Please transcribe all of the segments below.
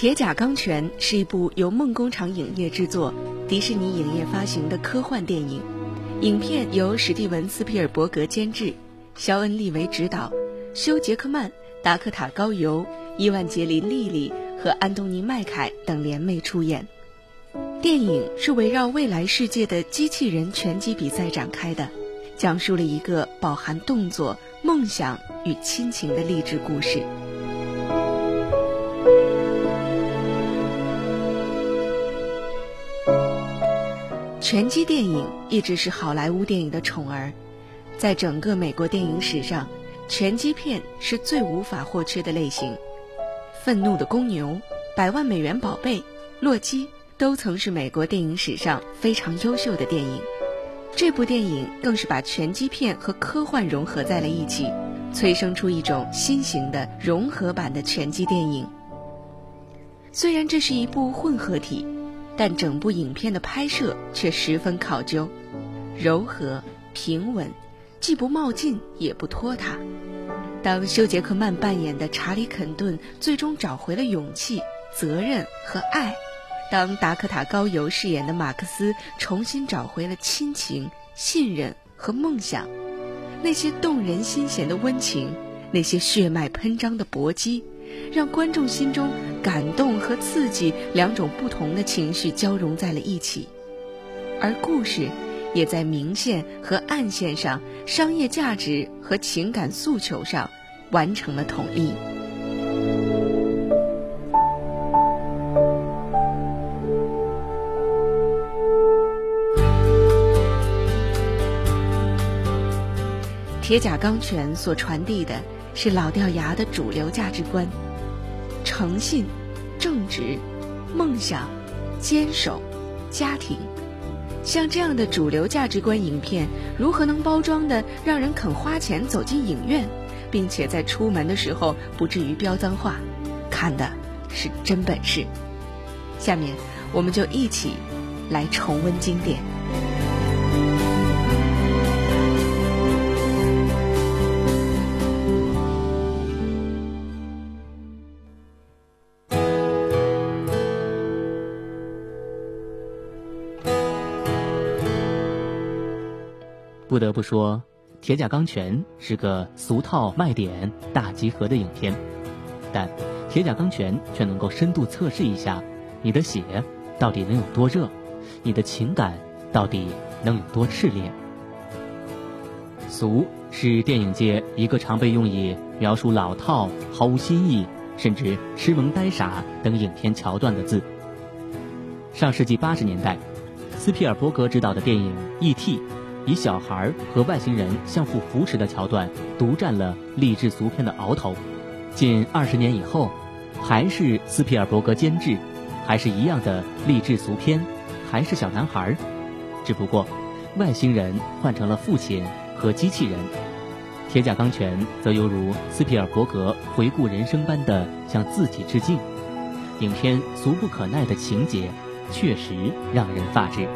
铁甲钢拳是一部由梦工厂影业制作、迪士尼影业发行的科幻电影。影片由史蒂文·斯皮尔伯格监制，肖恩·利维执导，休·杰克曼、达科塔·高尤、伊万·杰林·莉莉和安东尼·麦凯等联袂出演。电影是围绕未来世界的机器人拳击比赛展开的，讲述了一个饱含动作、梦想与亲情的励志故事。拳击电影一直是好莱坞电影的宠儿，在整个美国电影史上，拳击片是最无法或缺的类型。愤怒的公牛、百万美元宝贝、洛基都曾是美国电影史上非常优秀的电影。这部电影更是把拳击片和科幻融合在了一起，催生出一种新型的融合版的拳击电影。虽然这是一部混合体，但整部影片的拍摄却十分考究，柔和平稳，既不冒进也不拖沓。当休·杰克曼扮演的查理·肯顿最终找回了勇气、责任和爱，当达科塔·高尤饰演的马克思重新找回了亲情、信任和梦想，那些动人心弦的温情，那些血脉喷张的搏击，让观众心中感动和刺激两种不同的情绪交融在了一起。而故事也在明线和暗线上、商业价值和情感诉求上完成了统一。铁甲钢拳所传递的是老掉牙的主流价值观：诚信、正直、梦想、坚守、家庭。像这样的主流价值观影片，如何能包装的让人肯花钱走进影院，并且在出门的时候不至于飙脏话？看的是真本事。下面我们就一起来重温经典。不得不说，《铁甲钢拳》是个俗套卖点大集合的影片，但《铁甲钢拳》却能够深度测试一下你的血到底能有多热，你的情感到底能有多炽烈。俗是电影界一个常被用以描述老套、毫无新意，甚至痴萌呆傻等影片桥段的字。上世纪80年代，斯皮尔伯格执导的电影《E.T》以小孩和外星人相互扶持的桥段独占了励志俗片的鳌头。近20年以后，还是斯皮尔伯格监制，还是一样的励志俗片，还是小男孩，只不过外星人换成了父亲和机器人。铁甲钢拳则犹如斯皮尔伯格回顾人生般的向自己致敬。影片俗不可耐的情节确实让人发指。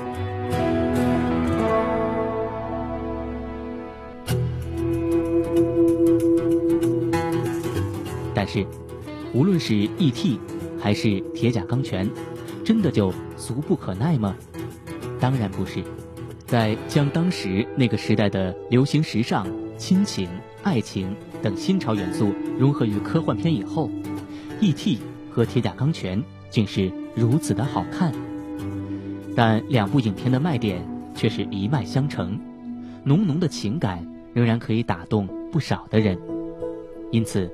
但是，无论是 E.T. 还是铁甲钢拳，真的就俗不可耐吗？当然不是。在将当时那个时代的流行时尚、亲情、爱情等新潮元素融合于科幻片以后， E.T. 和铁甲钢拳竟是如此的好看。但两部影片的卖点却是一脉相承，浓浓的情感仍然可以打动不少的人。因此，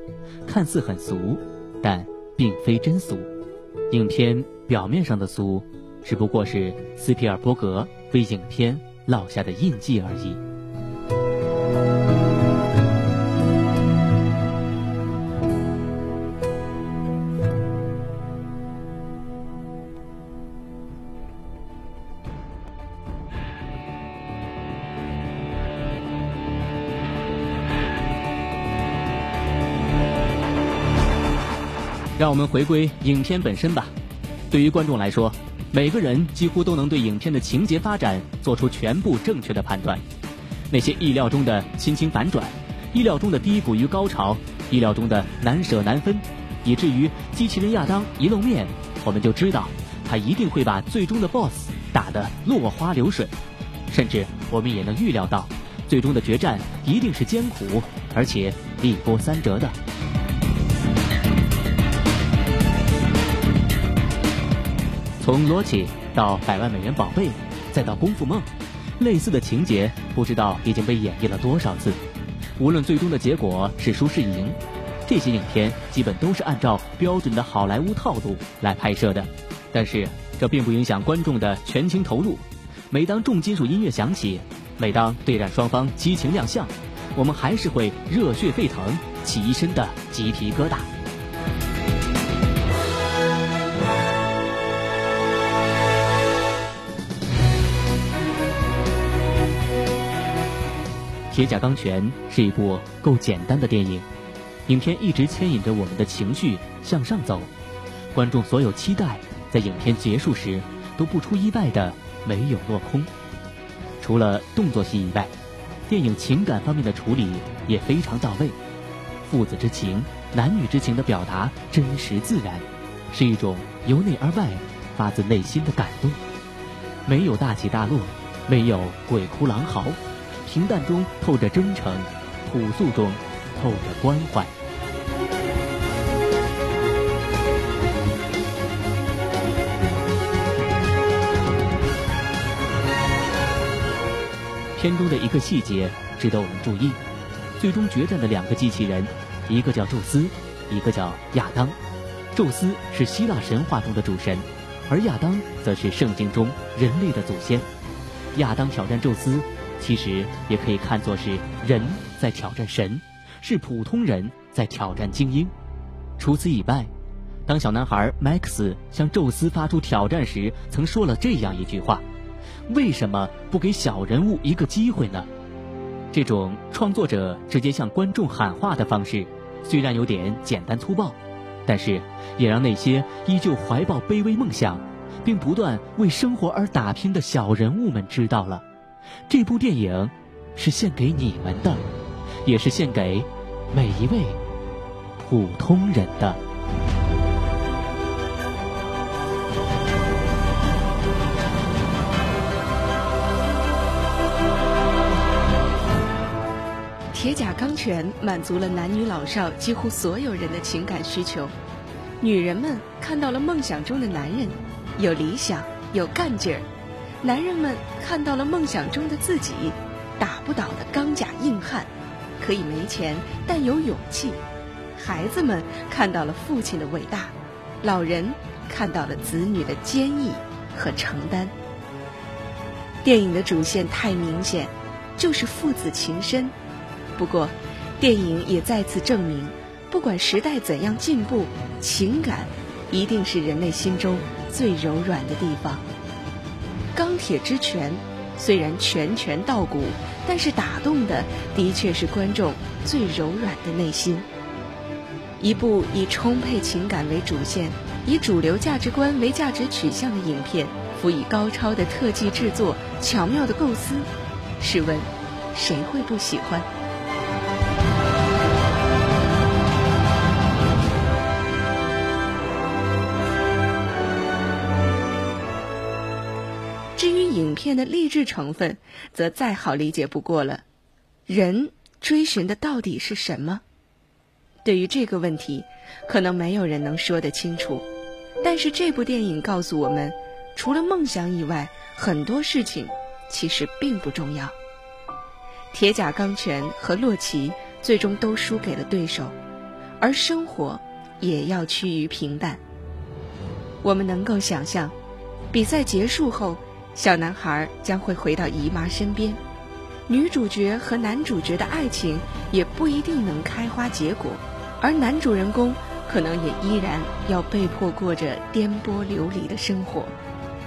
看似很俗，但并非真俗。影片表面上的俗，只不过是斯皮尔伯格为影片烙下的印记而已。让我们回归影片本身吧。对于观众来说，每个人几乎都能对影片的情节发展做出全部正确的判断。那些意料中的亲情反转，意料中的低谷与高潮，意料中的难舍难分，以至于机器人亚当一露面，我们就知道他一定会把最终的 BOSS 打得落花流水。甚至我们也能预料到，最终的决战一定是艰苦而且一波三折的。从罗奇到百万美元宝贝，再到功夫梦，类似的情节不知道已经被演绎了多少次。无论最终的结果是输是赢，这些影片基本都是按照标准的好莱坞套路来拍摄的，但是这并不影响观众的全情投入。每当重金属音乐响起，每当对战双方激情亮相，我们还是会热血沸腾，起一身的鸡皮疙瘩。《铁甲钢拳》是一部够简单的电影，影片一直牵引着我们的情绪向上走，观众所有期待在影片结束时都不出意外的没有落空。除了动作戏以外，电影情感方面的处理也非常到位，父子之情、男女之情的表达真实自然，是一种由内而外发自内心的感动。没有大起大落，没有鬼哭狼嚎，平淡中透着真诚，朴素中透着关怀。片中的一个细节值得我们注意，最终决战的两个机器人，一个叫宙斯，一个叫亚当。宙斯是希腊神话中的主神，而亚当则是圣经中人类的祖先。亚当挑战宙斯，其实也可以看作是人在挑战神，是普通人在挑战精英。除此以外，当小男孩 Max 向宙斯发出挑战时，曾说了这样一句话：为什么不给小人物一个机会呢？这种创作者直接向观众喊话的方式，虽然有点简单粗暴，但是也让那些依旧怀抱卑微梦想并不断为生活而打拼的小人物们知道了，这部电影是献给你们的，也是献给每一位普通人的。铁甲钢拳满足了男女老少几乎所有人的情感需求，女人们看到了梦想中的男人，有理想，有干劲儿；男人们看到了梦想中的自己，打不倒的钢甲硬汉，可以没钱但有勇气；孩子们看到了父亲的伟大，老人看到了子女的坚毅和承担。电影的主线太明显，就是父子情深。不过电影也再次证明，不管时代怎样进步，情感一定是人类心中最柔软的地方。钢铁之拳虽然拳拳到骨，但是打动的的确是观众最柔软的内心。一部以充沛情感为主线，以主流价值观为价值取向的影片，辅以高超的特技制作、巧妙的构思，试问谁会不喜欢？影片的励志成分则再好理解不过了，人追寻的到底是什么？对于这个问题，可能没有人能说得清楚，但是这部电影告诉我们，除了梦想以外，很多事情其实并不重要。铁甲钢拳和洛奇最终都输给了对手，而生活也要趋于平淡。我们能够想象，比赛结束后小男孩将会回到姨妈身边，女主角和男主角的爱情也不一定能开花结果，而男主人公可能也依然要被迫过着颠簸流离的生活。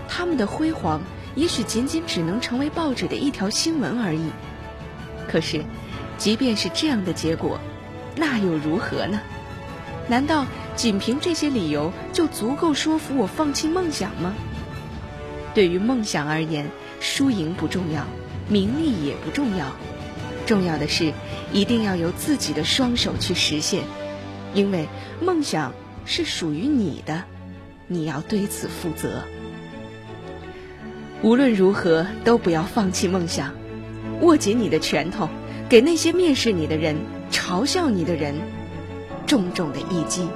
他们的辉煌也许仅仅只能成为报纸的一条新闻而已。可是即便是这样的结果，那又如何呢？难道仅凭这些理由就足够说服我放弃梦想吗？对于梦想而言，输赢不重要，名利也不重要，重要的是一定要由自己的双手去实现，因为梦想是属于你的，你要对此负责。无论如何都不要放弃梦想，握紧你的拳头，给那些蔑视你的人、嘲笑你的人重重的一击。